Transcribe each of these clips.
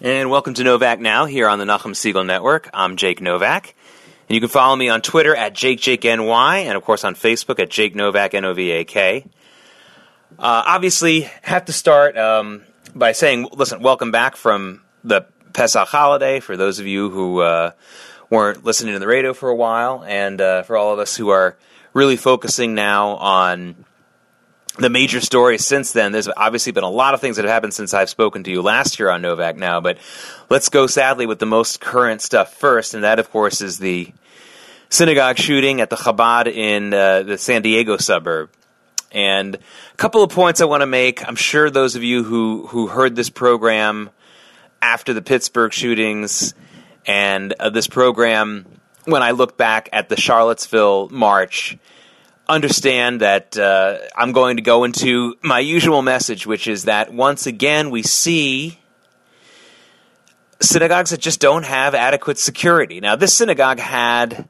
And welcome to Novak Now here on the Nahum Segal Network. I'm Jake Novak. And you can follow me on Twitter at JakeJakeNY and, of course, on Facebook at Jake Novak, N-O-V-A-K. Obviously, have to start by saying, listen, welcome back from the Pesach holiday for those of you who weren't listening to the radio for a while, and for all of us who are really focusing now on the major story since then. There's obviously been a lot of things that have happened since I've spoken to you last year on Novak Now, but let's go sadly with the most current stuff first, and that, of course, is the synagogue shooting at the Chabad in the San Diego suburb. And a couple of points I want to make. I'm sure those of you who heard this program after the Pittsburgh shootings and this program, when I look back at the Charlottesville march, understand that I'm going to go into my usual message, which is that once again we see synagogues that just don't have adequate security. Now, this synagogue had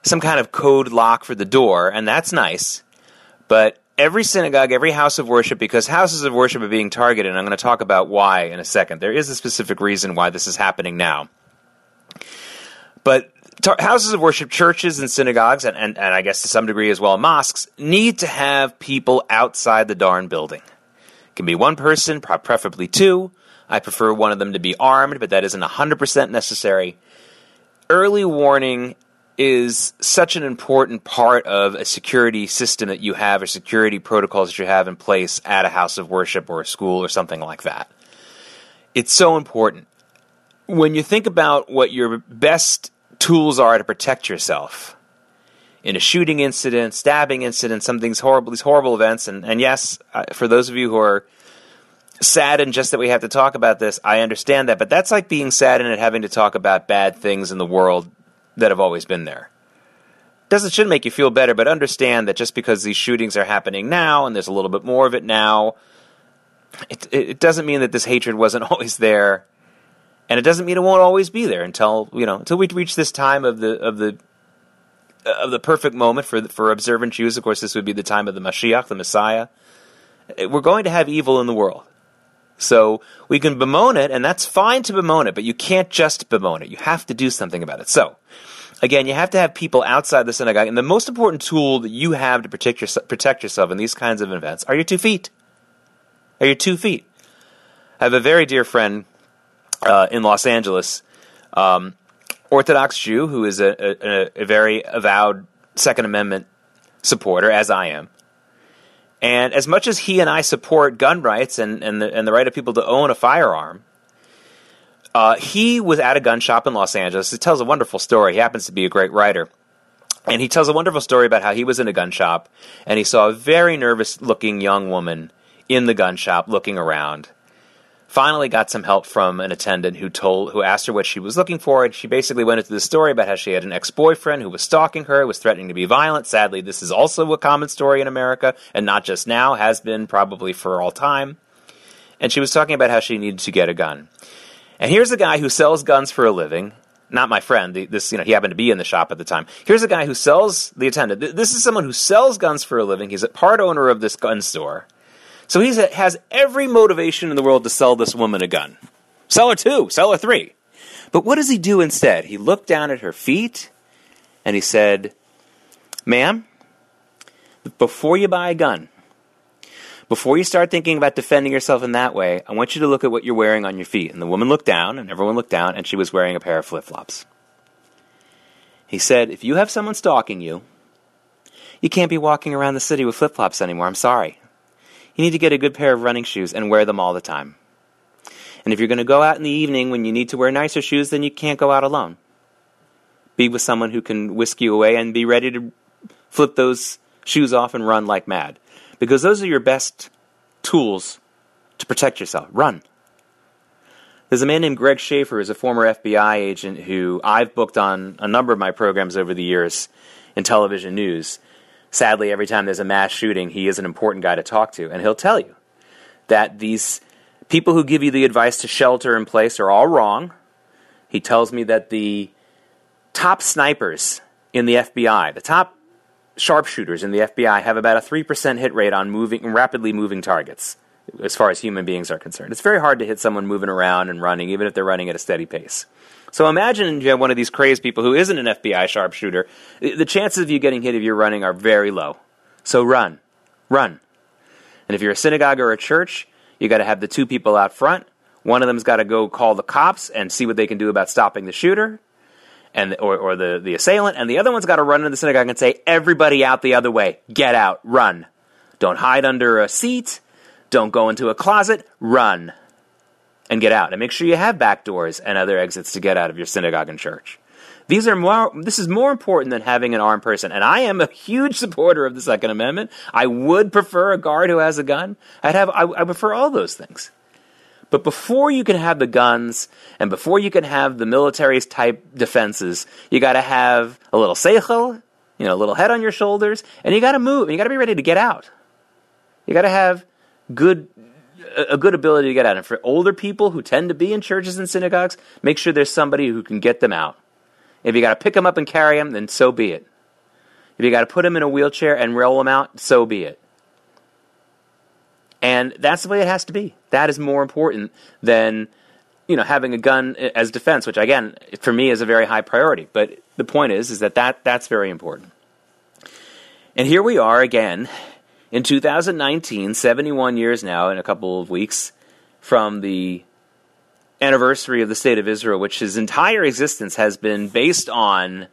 some kind of code lock for the door, and that's nice, but every synagogue, every house of worship, because houses of worship are being targeted, and I'm going to talk about why in a second. There is a specific reason why this is happening now. But houses of worship, churches and synagogues, and I guess to some degree as well mosques, need to have people outside the darn building. It can be one person, preferably two. I prefer one of them to be armed, but that isn't 100% necessary. Early warning is such an important part of a security system that you have, or security protocols that you have in place at a house of worship or a school or something like that. It's so important. When you think about what your best tools are to protect yourself in a shooting incident, stabbing incident, something's horrible, these horrible events, and yes, for those of you who are saddened just that we have to talk about this, I understand that, but that's like being saddened and having to talk about bad things in the world that have always been there. Doesn't should make you feel better, but understand that just because these shootings are happening now, and there's a little bit more of it now, it doesn't mean that this hatred wasn't always there, and it doesn't mean it won't always be there until we reach this time of the perfect moment for observant Jews. Of course, this would be the time of the Mashiach, the Messiah. We're going to have evil in the world. So we can bemoan it, and that's fine to bemoan it, but you can't just bemoan it. You have to do something about it. So, again, you have to have people outside the synagogue, and the most important tool that you have to protect yourself in these kinds of events are your 2 feet. I have a very dear friend in Los Angeles, Orthodox Jew, who is a very avowed Second Amendment supporter, as I am. And as much as he and I support gun rights and the right of people to own a firearm, he was at a gun shop in Los Angeles. He tells a wonderful story. He happens to be a great writer. And he tells a wonderful story about how he was in a gun shop, and he saw a very nervous-looking young woman in the gun shop looking around. Finally got some help from an attendant who asked her what she was looking for, and she basically went into the story about how she had an ex-boyfriend who was stalking her, was threatening to be violent. Sadly, this is also a common story in America, and not just now, has been probably for all time. And she was talking about how she needed to get a gun. And here's a guy who sells guns for a living. Not my friend. He happened to be in the shop at the time. Here's a guy who sells, the attendant. This is someone who sells guns for a living. He's a part owner of this gun store. So he has every motivation in the world to sell this woman a gun. Sell her two, sell her three. But what does he do instead? He looked down at her feet, and he said, "Ma'am, before you buy a gun, before you start thinking about defending yourself in that way, I want you to look at what you're wearing on your feet." And the woman looked down, and everyone looked down, and she was wearing a pair of flip-flops. He said, "If you have someone stalking you, you can't be walking around the city with flip-flops anymore. I'm sorry. You need to get a good pair of running shoes and wear them all the time. And if you're going to go out in the evening when you need to wear nicer shoes, then you can't go out alone. Be with someone who can whisk you away and be ready to flip those shoes off and run like mad." Because those are your best tools to protect yourself. Run. There's a man named Greg Schaefer, who's a former FBI agent who I've booked on a number of my programs over the years in television news. Sadly, every time there's a mass shooting, he is an important guy to talk to. And he'll tell you that these people who give you the advice to shelter in place are all wrong. He tells me that the top snipers in the FBI, the top sharpshooters in the FBI, have about a 3% hit rate on rapidly moving targets. as far as human beings are concerned. It's very hard to hit someone moving around and running, even if they're running at a steady pace. So imagine you have one of these crazed people who isn't an FBI sharpshooter. The chances of you getting hit if you're running are very low. So run. Run. And if you're a synagogue or a church, you got to have the two people out front. One of them's got to go call the cops and see what they can do about stopping the shooter and or the assailant. And the other one's got to run into the synagogue and say, everybody out the other way. Get out. Run. Don't hide under a seat. Don't go into a closet. Run. And get out. And make sure you have back doors and other exits to get out of your synagogue and church. This is more important than having an armed person. And I am a huge supporter of the Second Amendment. I would prefer a guard who has a gun. I prefer all those things. But before you can have the guns and before you can have the military's type defenses, you got to have a little seichel, a little head on your shoulders, and you got to move. And you got to be ready to get out. You got to have a good ability to get out. And for older people who tend to be in churches and synagogues, make sure there's somebody who can get them out. If you got to pick them up and carry them, then so be it. If you got to put them in a wheelchair and roll them out, so be it. And that's the way it has to be. That is more important than, having a gun as defense, which again, for me, is a very high priority. But the point is that's very important. And here we are again in 2019, 71 years now, in a couple of weeks from the anniversary of the State of Israel, which his entire existence has been based on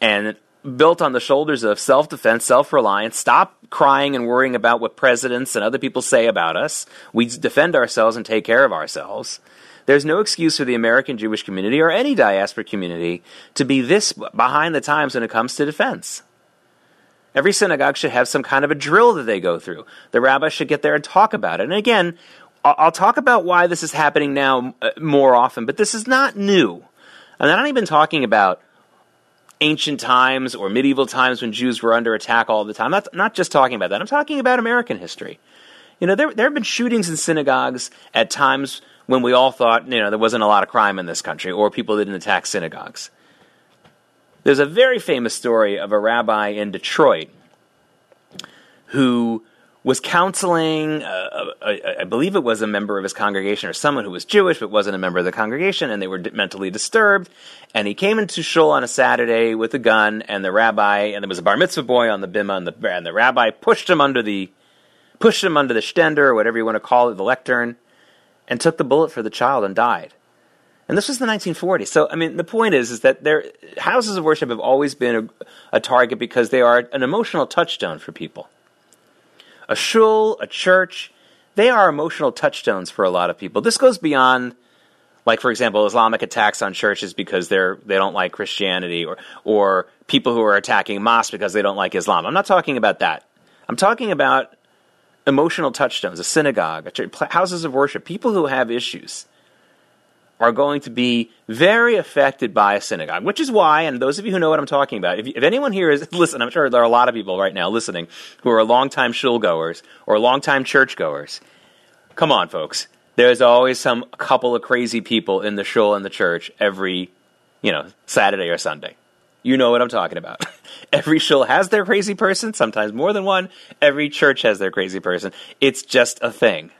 and built on the shoulders of self-defense, self-reliance. Stop crying and worrying about what presidents and other people say about us. We defend ourselves and take care of ourselves. There's no excuse for the American Jewish community or any diaspora community to be this behind the times when it comes to defense. Every synagogue should have some kind of a drill that they go through. The rabbi should get there and talk about it. And again, I'll talk about why this is happening now more often, but this is not new. And I'm not even talking about ancient times or medieval times when Jews were under attack all the time. I'm not just talking about that. I'm talking about American history. There have been shootings in synagogues at times when we all thought, there wasn't a lot of crime in this country or people didn't attack synagogues. There's a very famous story of a rabbi in Detroit who was counseling, I believe it was a member of his congregation or someone who was Jewish but wasn't a member of the congregation, and they were mentally disturbed. And he came into shul on a Saturday with a gun, and the rabbi, and there was a bar mitzvah boy on the bima, and the rabbi pushed him under the shtender, or whatever you want to call it, the lectern, and took the bullet for the child and died. And this was the 1940s. So, the point is that houses of worship have always been a target because they are an emotional touchstone for people. A shul, a church, they are emotional touchstones for a lot of people. This goes beyond, like, for example, Islamic attacks on churches because they don't like Christianity, or people who are attacking mosques because they don't like Islam. I'm not talking about that. I'm talking about emotional touchstones, a synagogue, a church, houses of worship. People who have issues are going to be very affected by a synagogue, which is why, and those of you who know what I'm talking about, if anyone here I'm sure there are a lot of people right now listening who are longtime shul-goers or longtime church-goers. Come on, folks. There's always some couple of crazy people in the shul and the church every, Saturday or Sunday. You know what I'm talking about. Every shul has their crazy person, sometimes more than one. Every church has their crazy person. It's just a thing.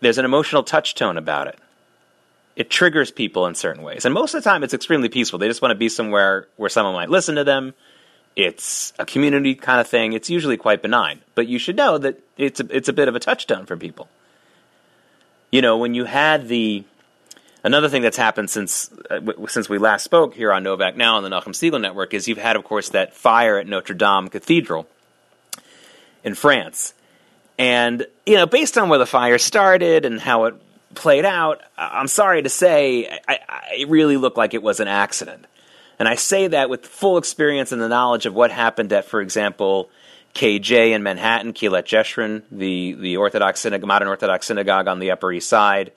There's an emotional touchstone about it. It triggers people in certain ways. And most of the time, it's extremely peaceful. They just want to be somewhere where someone might listen to them. It's a community kind of thing. It's usually quite benign. But you should know that it's a bit of a touchstone for people. When you had another thing that's happened since we last spoke here on Novak Now on the Nahum Segal Network is you've had, of course, that fire at Notre Dame Cathedral in France. And, based on where the fire started and how it played out, I'm sorry to say, it really looked like it was an accident. And I say that with full experience and the knowledge of what happened at, for example, KJ in Manhattan, Kielat Jeshrin, the Orthodox modern Orthodox synagogue on the Upper East Side,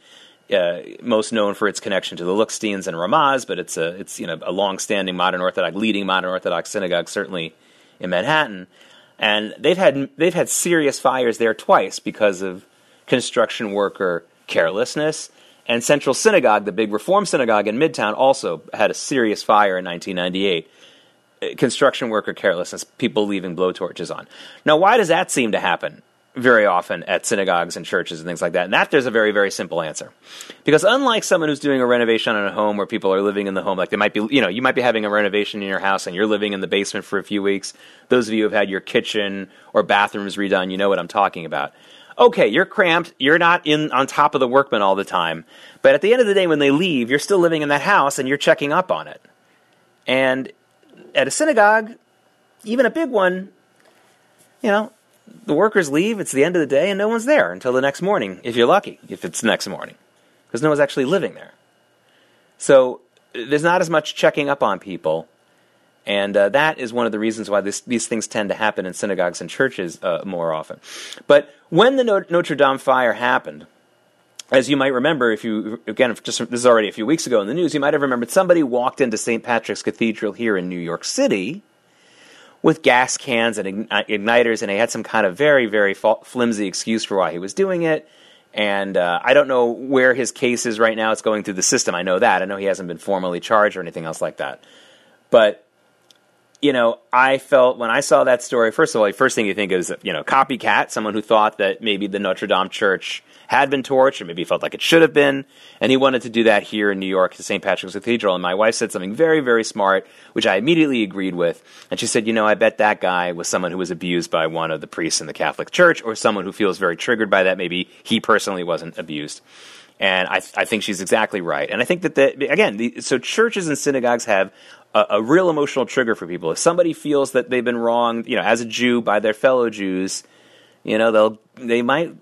most known for its connection to the Lucksteins and Ramaz, but it's a long-standing leading modern Orthodox synagogue, certainly in Manhattan. And they've had serious fires there twice because of construction worker carelessness, and Central Synagogue, the big Reform synagogue in Midtown, also had a serious fire in 1998. Construction worker carelessness, people leaving blowtorches on. Now, why does that seem to happen? very often at synagogues and churches and things like that. And that there's a very, very simple answer. Because unlike someone who's doing a renovation on a home where people are living in the home, like they might be, you know, you might be having a renovation in your house and you're living in the basement for a few weeks. Those of you who have had your kitchen or bathrooms redone, you know what I'm talking about. Okay, you're cramped, you're not in on top of the workmen all the time. But at the end of the day, when they leave, you're still living in that house and you're checking up on it. And at a synagogue, even a big one, you know, the workers leave, it's the end of the day, and no one's there until the next morning, if you're lucky, if it's the next morning, because no one's actually living there. So there's not as much checking up on people, and that is one of the reasons why these things tend to happen in synagogues and churches more often. But when the Notre Dame fire happened, as you might remember, if you, again, just this is already a few weeks ago in the news, you might have remembered somebody walked into St. Patrick's Cathedral here in New York City with gas cans and igniters, and he had some kind of very, very flimsy excuse for why he was doing it. And I don't know where his case is right now. It's going through the system. I know that. I know he hasn't been formally charged or anything else like that. But, you know, I felt when I saw that story, first of all, the first thing you think is, you know, copycat, someone who thought that maybe the Notre Dame church had been torched, or maybe felt like it should have been, and he wanted to do that here in New York to St. Patrick's Cathedral. And my wife said something very, very smart, which I immediately agreed with. And she said, you know, I bet that guy was someone who was abused by one of the priests in the Catholic Church, or someone who feels very triggered by that. Maybe he personally wasn't abused. And I think she's exactly right. And I think that, so churches and synagogues have a real emotional trigger for people. If somebody feels that they've been wronged, you know, as a Jew by their fellow Jews, you know, they might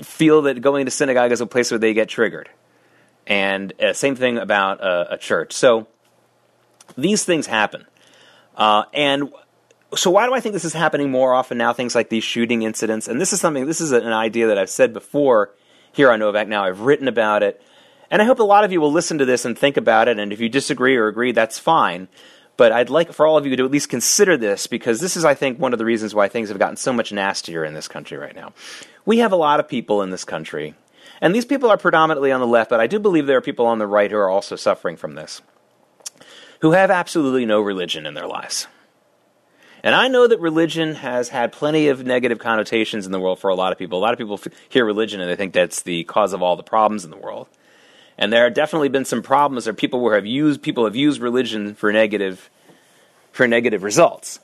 feel that going to synagogue is a place where they get triggered. And same thing about a church. So these things happen. And so why do I think this is happening more often now, things like these shooting incidents? And this is an idea that I've said before here on Novak Now. I've written about it. And I hope a lot of you will listen to this and think about it. And if you disagree or agree, that's fine. But I'd like for all of you to at least consider this, because this is, I think, one of the reasons why things have gotten so much nastier in this country right now. We have a lot of people in this country, and these people are predominantly on the left, but I do believe there are people on the right who are also suffering from this, who have absolutely no religion in their lives. And I know that religion has had plenty of negative connotations in the world for a lot of people. A lot of people hear religion and they think that's the cause of all the problems in the world. And there have definitely been some problems where people have used religion for negative results.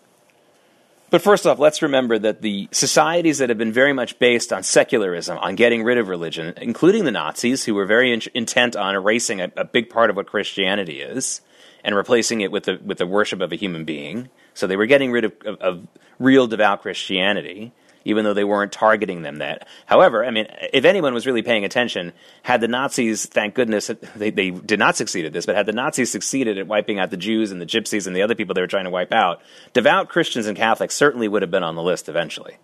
But first off, let's remember that the societies that have been very much based on secularism, on getting rid of religion, including the Nazis, who were very intent on erasing a big part of what Christianity is and replacing it with the worship of a human being. So they were getting rid of real devout Christianity, even though they weren't targeting them that. However, I mean, if anyone was really paying attention, had the Nazis, thank goodness, they did not succeed at this, but had the Nazis succeeded at wiping out the Jews and the gypsies and the other people they were trying to wipe out, devout Christians and Catholics certainly would have been on the list eventually.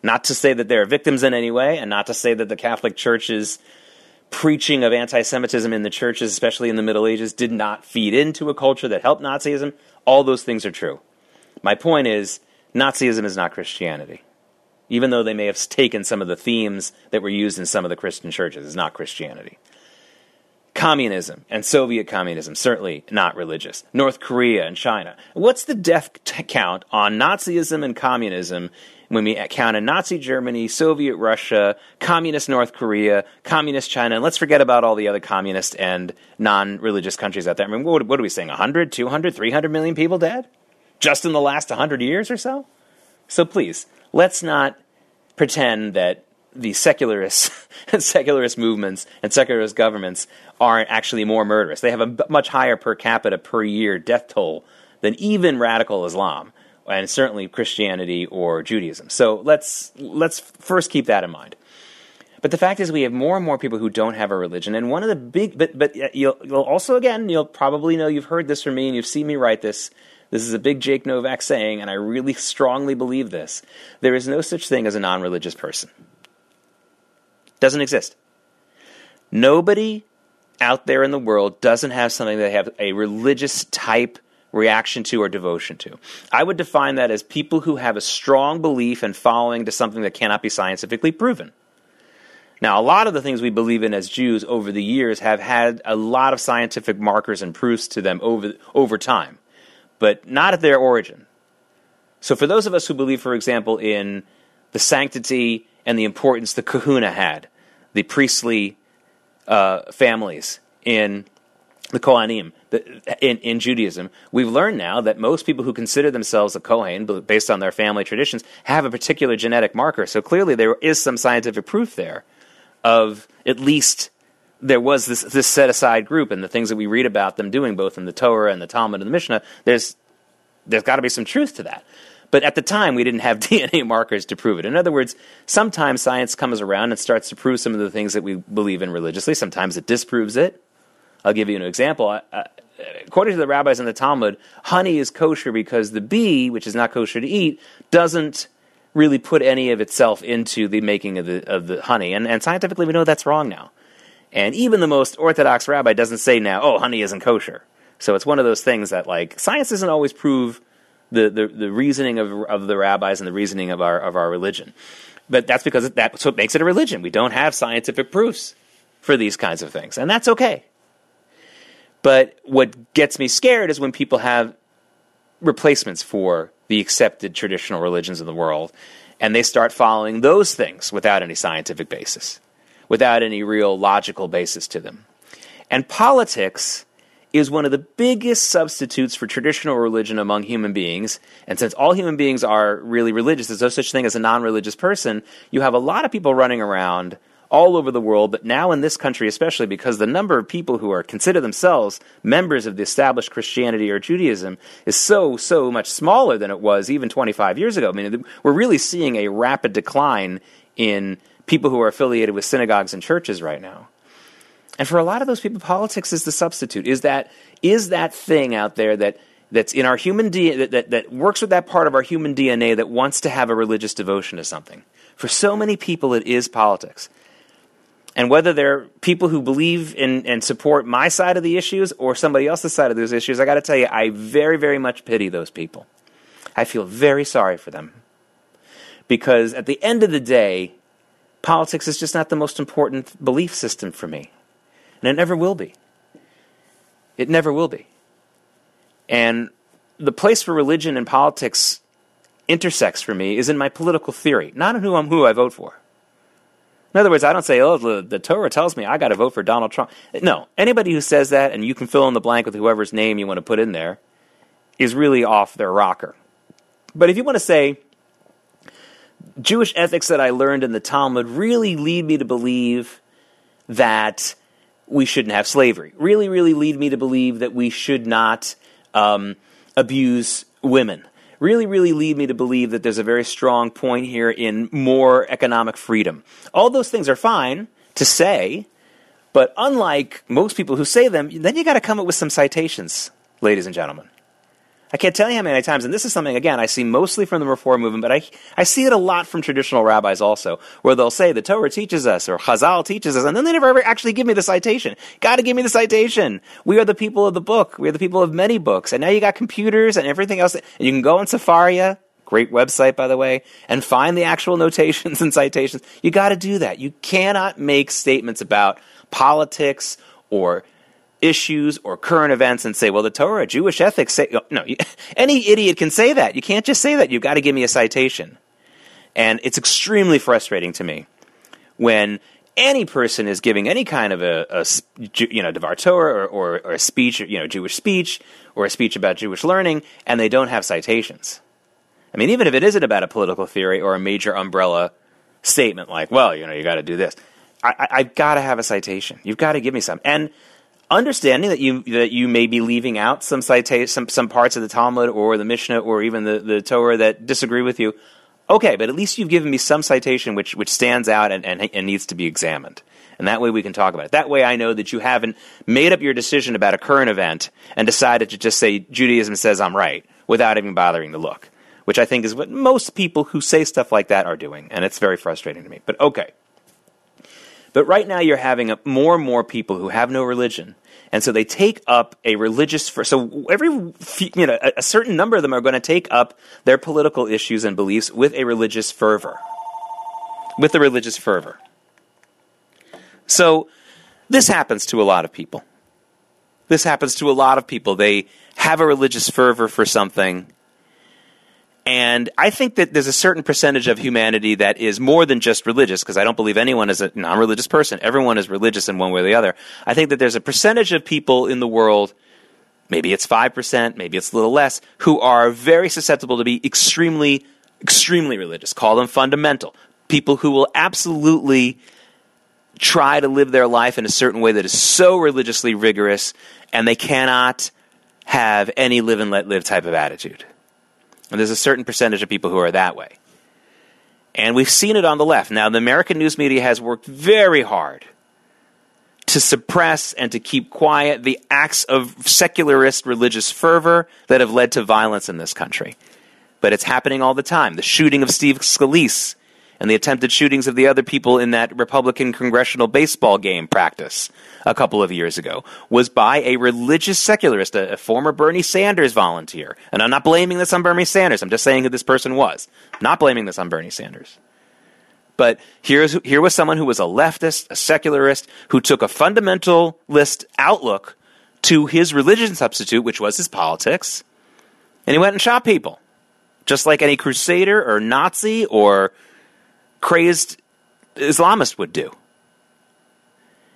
Not to say that they're victims in any way, and not to say that the Catholic Church's preaching of anti-Semitism in the churches, especially in the Middle Ages, did not feed into a culture that helped Nazism. All those things are true. My point is, Nazism is not Christianity. Even though they may have taken some of the themes that were used in some of the Christian churches. It's not Christianity. Communism and Soviet communism, certainly not religious. North Korea and China. What's the death count on Nazism and communism when we count in Nazi Germany, Soviet Russia, communist North Korea, communist China, and let's forget about all the other communist and non-religious countries out there. I mean, what are we saying, 100, 200, 300 million people dead? Just in the last 100 years or so? So please, let's not pretend that the secularist movements and secularist governments aren't actually more murderous. They have a much higher per capita per year death toll than even radical Islam, and certainly Christianity or Judaism. So let's first keep that in mind. But the fact is, we have more and more people who don't have a religion. And one of the big, but you'll also, again, you'll probably know, you've heard this from me and you've seen me write this. This is a big Jake Novak saying, and I really strongly believe this. There is no such thing as a non-religious person. Doesn't exist. Nobody out there in the world doesn't have something they have a religious type reaction to or devotion to. I would define that as people who have a strong belief and following to something that cannot be scientifically proven. Now, a lot of the things we believe in as Jews over the years have had a lot of scientific markers and proofs to them over time, but not at their origin. So for those of us who believe, for example, in the sanctity and the importance the kahuna had, the priestly families in the Kohanim, in Judaism. We've learned now that most people who consider themselves a Kohen, based on their family traditions, have a particular genetic marker. So clearly there is some scientific proof there of at least there was this set-aside group, and the things that we read about them doing, both in the Torah and the Talmud and the Mishnah, there's got to be some truth to that. But at the time, we didn't have DNA markers to prove it. In other words, sometimes science comes around and starts to prove some of the things that we believe in religiously. Sometimes it disproves it. I'll give you an example. According to the rabbis in the Talmud, honey is kosher because the bee, which is not kosher to eat, doesn't really put any of itself into the making of the honey. And scientifically, we know that's wrong now. And even the most orthodox rabbi doesn't say now, oh, honey isn't kosher. So it's one of those things that, like, science doesn't always prove the reasoning of the rabbis and the reasoning of our religion. But that's because that's what makes it a religion. We don't have scientific proofs for these kinds of things, and that's okay. But what gets me scared is when people have replacements for the accepted traditional religions of the world, and they start following those things without any scientific basis, without any real logical basis to them. And politics is one of the biggest substitutes for traditional religion among human beings. And since all human beings are really religious, there's no such thing as a non-religious person, you have a lot of people running around all over the world, but now in this country especially, because the number of people who are consider themselves members of the established Christianity or Judaism is so much smaller than it was even 25 years ago. I mean, we're really seeing a rapid decline in people who are affiliated with synagogues and churches right now. And for a lot of those people, politics is the substitute. Is that thing out there that's in our human DNA, that works with that part of our human DNA that wants to have a religious devotion to something. For so many people, it is politics. And whether they're people who believe in and support my side of the issues or somebody else's side of those issues, I got to tell you, I very, very much pity those people. I feel very sorry for them. Because at the end of the day, politics is just not the most important belief system for me. And it never will be. It never will be. And the place where religion and politics intersects for me is in my political theory, not in who I vote for. In other words, I don't say, oh, the Torah tells me I got to vote for Donald Trump. No, anybody who says that, and you can fill in the blank with whoever's name you want to put in there, is really off their rocker. But if you want to say, Jewish ethics that I learned in the Talmud really lead me to believe that we shouldn't have slavery, really, really lead me to believe that we should not abuse women, really, really lead me to believe that there's a very strong point here in more economic freedom. All those things are fine to say, but unlike most people who say them, then you got to come up with some citations, ladies and gentlemen. I can't tell you how many times, and this is something, again, I see mostly from the Reform movement, but I see it a lot from traditional rabbis also, where they'll say, the Torah teaches us, or Chazal teaches us, and then they never ever actually give me the citation. Got to give me the citation. We are the people of the book. We are the people of many books. And now you got computers and everything else. And you can go on Safaria, great website, by the way, and find the actual notations and citations. You got to do that. You cannot make statements about politics or issues or current events and say, well, the Torah, Jewish ethics say... No, any idiot can say that. You can't just say that. You've got to give me a citation. And it's extremely frustrating to me when any person is giving any kind of a Devar Torah or a speech, Jewish speech, or a speech about Jewish learning, and they don't have citations. I mean, even if it isn't about a political theory or a major umbrella statement like, well, you got to do this. I've got to have a citation. You've got to give me some. And understanding that you may be leaving out some citation, some parts of the Talmud or the Mishnah or even the Torah that disagree with you, okay, but at least you've given me some citation which stands out and needs to be examined. And that way we can talk about it. That way I know that you haven't made up your decision about a current event and decided to just say Judaism says I'm right without even bothering to look, which I think is what most people who say stuff like that are doing, and it's very frustrating to me. But okay. But right now you're having more and more people who have no religion. And so they take up a religious... So every a certain number of them are going to take up their political issues and beliefs with a religious fervor. With a religious fervor. So this happens to a lot of people. They have a religious fervor for something, And I think that there's a certain percentage of humanity that is more than just religious, because I don't believe anyone is a non-religious person. Everyone is religious in one way or the other. I think that there's a percentage of people in the world, maybe it's 5%, maybe it's a little less, who are very susceptible to be extremely, extremely religious. Call them fundamental. People who will absolutely try to live their life in a certain way that is so religiously rigorous, and they cannot have any live and let live type of attitude. And there's a certain percentage of people who are that way. And we've seen it on the left. Now, the American news media has worked very hard to suppress and to keep quiet the acts of secularist religious fervor that have led to violence in this country. But it's happening all the time. The shooting of Steve Scalise and the attempted shootings of the other people in that Republican congressional baseball game practice a couple of years ago was by a religious secularist, a former Bernie Sanders volunteer. And I'm not blaming this on Bernie Sanders. I'm just saying who this person was. I'm not blaming this on Bernie Sanders. But here was someone who was a leftist, a secularist, who took a fundamentalist outlook to his religion substitute, which was his politics, and he went and shot people. Just like any crusader or Nazi or crazed Islamist would do.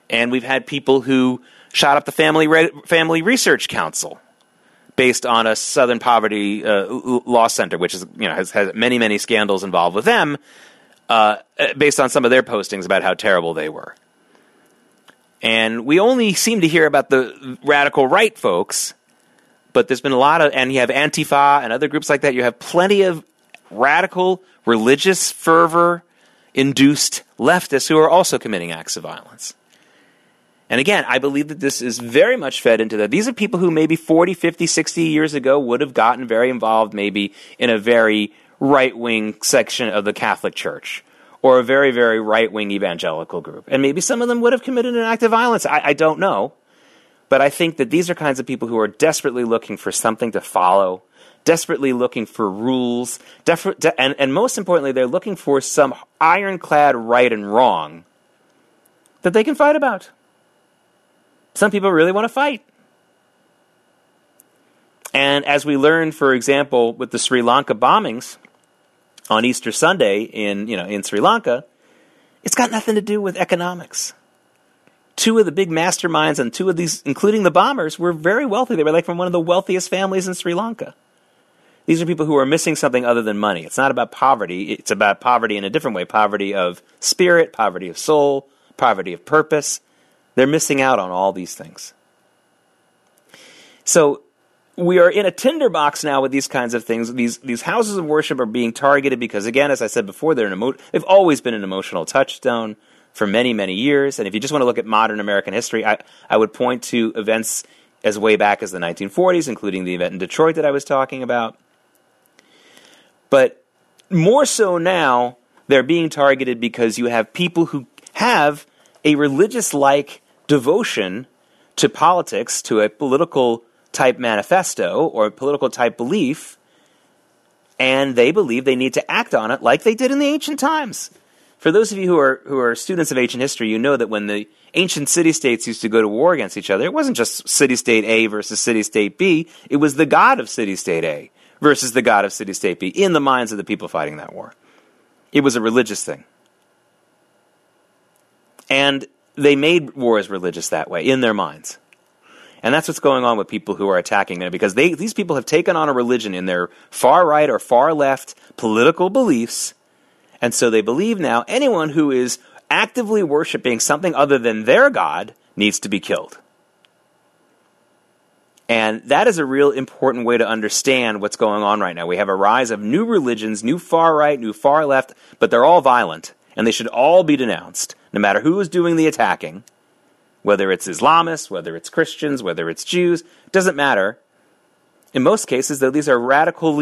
And we've had people who shot up the Family Research Council based on a Southern Poverty Law Center, which is, you know, has many, many scandals involved with them, based on some of their postings about how terrible they were. And we only seem to hear about the radical right folks, but there's been a lot of, and you have Antifa and other groups like that. You have plenty of radical religious fervor-induced leftists who are also committing acts of violence. And again, I believe that this is very much fed into that. These are people who maybe 40, 50, 60 years ago would have gotten very involved maybe in a very right-wing section of the Catholic Church or a very, very right-wing evangelical group. And maybe some of them would have committed an act of violence. I don't know. But I think that these are kinds of people who are desperately looking for something to follow, desperately looking for rules, and most importantly, they're looking for some ironclad right and wrong that they can fight about. Some people really want to fight. And as we learned, for example, with the Sri Lanka bombings on Easter Sunday in Sri Lanka, it's got nothing to do with economics. Two of the big masterminds and two of these, including the bombers, were very wealthy. They were like from one of the wealthiest families in Sri Lanka. These are people who are missing something other than money. It's not about poverty. It's about poverty in a different way. Poverty of spirit, poverty of soul, poverty of purpose. They're missing out on all these things. So we are in a tinderbox now with these kinds of things. These houses of worship are being targeted because, again, as I said before, they've always been an emotional touchstone for many, many years. And if you just want to look at modern American history, I would point to events as way back as the 1940s, including the event in Detroit that I was talking about. But more so now, they're being targeted because you have people who have a religious-like devotion to politics, to a political-type manifesto or a political-type belief, and they believe they need to act on it like they did in the ancient times. For those of you who are students of ancient history, you know that when the ancient city-states used to go to war against each other, it wasn't just city-state A versus city-state B, it was the god of city-state A versus the god of city-state B, in the minds of the people fighting that war. It was a religious thing. And they made wars religious that way, in their minds. And that's what's going on with people who are attacking them, because these people have taken on a religion in their far-right or far-left political beliefs, and so they believe now anyone who is actively worshiping something other than their god needs to be killed. And that is a real important way to understand what's going on right now. We have a rise of new religions, new far right, new far left, but they're all violent, and they should all be denounced, no matter who is doing the attacking, whether it's Islamists, whether it's Christians, whether it's Jews, it doesn't matter. In most cases, though, these are radical,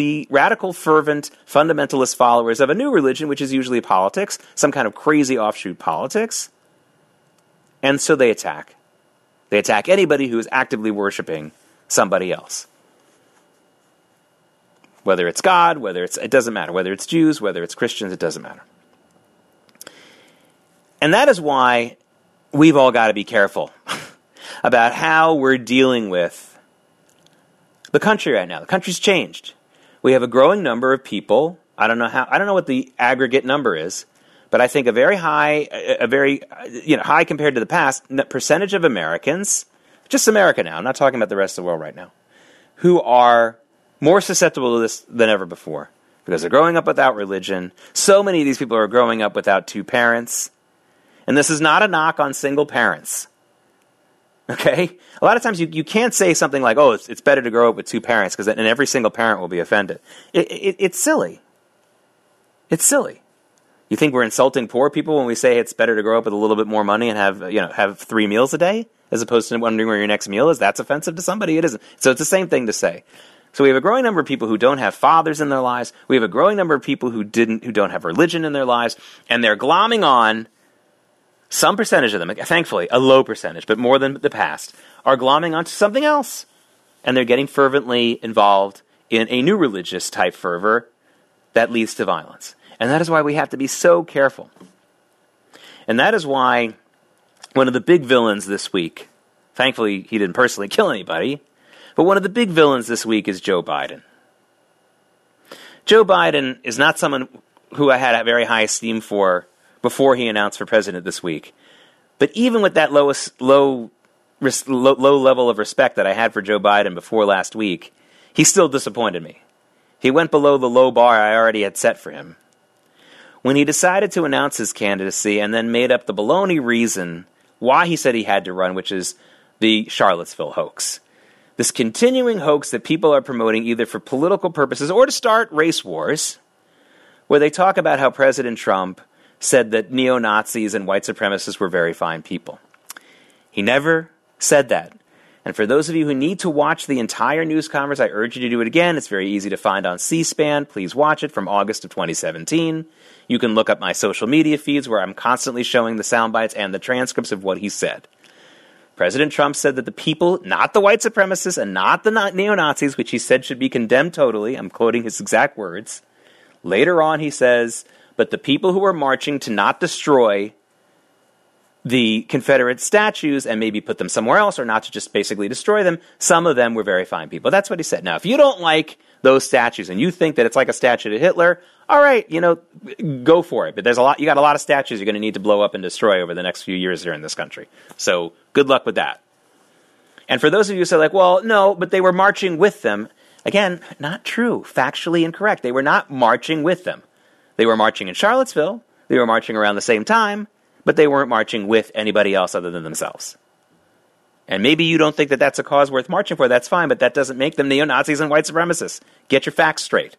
fervent, fundamentalist followers of a new religion, which is usually politics, some kind of crazy offshoot politics, and so they attack. They attack anybody who is actively worshiping somebody else. Whether it's God, it doesn't matter. Whether it's Jews, whether it's Christians, it doesn't matter. And that is why we've all got to be careful about how we're dealing with the country right now. The country's changed. we have a growing number of people. I don't know what the aggregate number is, but I think a very high, high compared to the past percentage of Americans, just America now, I'm not talking about the rest of the world right now, who are more susceptible to this than ever before because they're growing up without religion. So many of these people are growing up without two parents. And this is not a knock on single parents. Okay? A lot of times you can't say something like, oh, it's better to grow up with two parents because then every single parent will be offended. It's silly. It's silly. You think we're insulting poor people when we say it's better to grow up with a little bit more money and have three meals a day as opposed to wondering where your next meal is? That's offensive to somebody. It isn't. So it's the same thing to say. So we have a growing number of people who don't have fathers in their lives. We have a growing number of people who don't have religion in their lives, and they're glomming on some percentage of them. Thankfully, a low percentage, but more than the past, are glomming onto something else, and they're getting fervently involved in a new religious type fervor that leads to violence. And that is why we have to be so careful. And that is why one of the big villains this week, thankfully he didn't personally kill anybody, but one of the big villains this week is Joe Biden. Joe Biden is not someone who I had a very high esteem for before he announced for president this week. But even with that low level of respect that I had for Joe Biden before last week, he still disappointed me. He went below the low bar I already had set for him. When he decided to announce his candidacy and then made up the baloney reason why he said he had to run, which is the Charlottesville hoax. This continuing hoax that people are promoting either for political purposes or to start race wars, where they talk about how President Trump said that neo-Nazis and white supremacists were very fine people. He never said that. And for those of you who need to watch the entire news conference, I urge you to do it again. It's very easy to find on C-SPAN. Please watch it from August of 2017. You can look up my social media feeds where I'm constantly showing the sound bites and the transcripts of what he said. President Trump said that the people, not the white supremacists and not the neo-Nazis, which he said should be condemned totally, I'm quoting his exact words. Later on, he says, but the people who are marching to not destroy the Confederate statues and maybe put them somewhere else or not to just basically destroy them, some of them were very fine people. That's what he said. Now, if you don't like those statues and you think that it's like a statue to Hitler, all right, go for it. But you got a lot of statues you're going to need to blow up and destroy over the next few years here in this country. So good luck with that. And for those of you who say like, well, no, but they were marching with them. Again, not true, factually incorrect. They were not marching with them. They were marching in Charlottesville. They were marching around the same time. But they weren't marching with anybody else other than themselves. And maybe you don't think that that's a cause worth marching for. That's fine, but that doesn't make them neo-Nazis and white supremacists. Get your facts straight.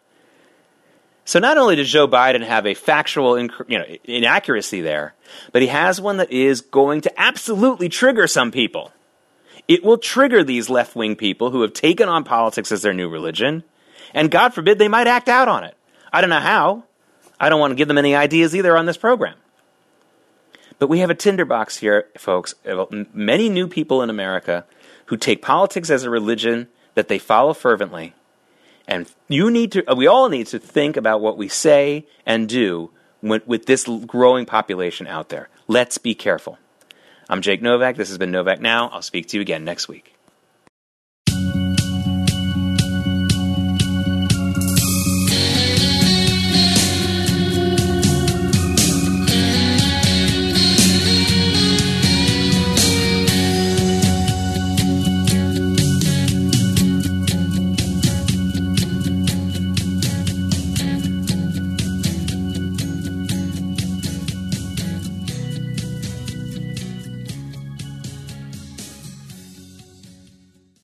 So not only does Joe Biden have a factual inaccuracy there, but he has one that is going to absolutely trigger some people. It will trigger these left-wing people who have taken on politics as their new religion, and God forbid they might act out on it. I don't know how. I don't want to give them any ideas either on this program. But we have a tinderbox here, folks, many new people in America who take politics as a religion that they follow fervently. And we all need to think about what we say and do with this growing population out there. Let's be careful. I'm Jake Novak. This has been Novak Now. I'll speak to you again next week.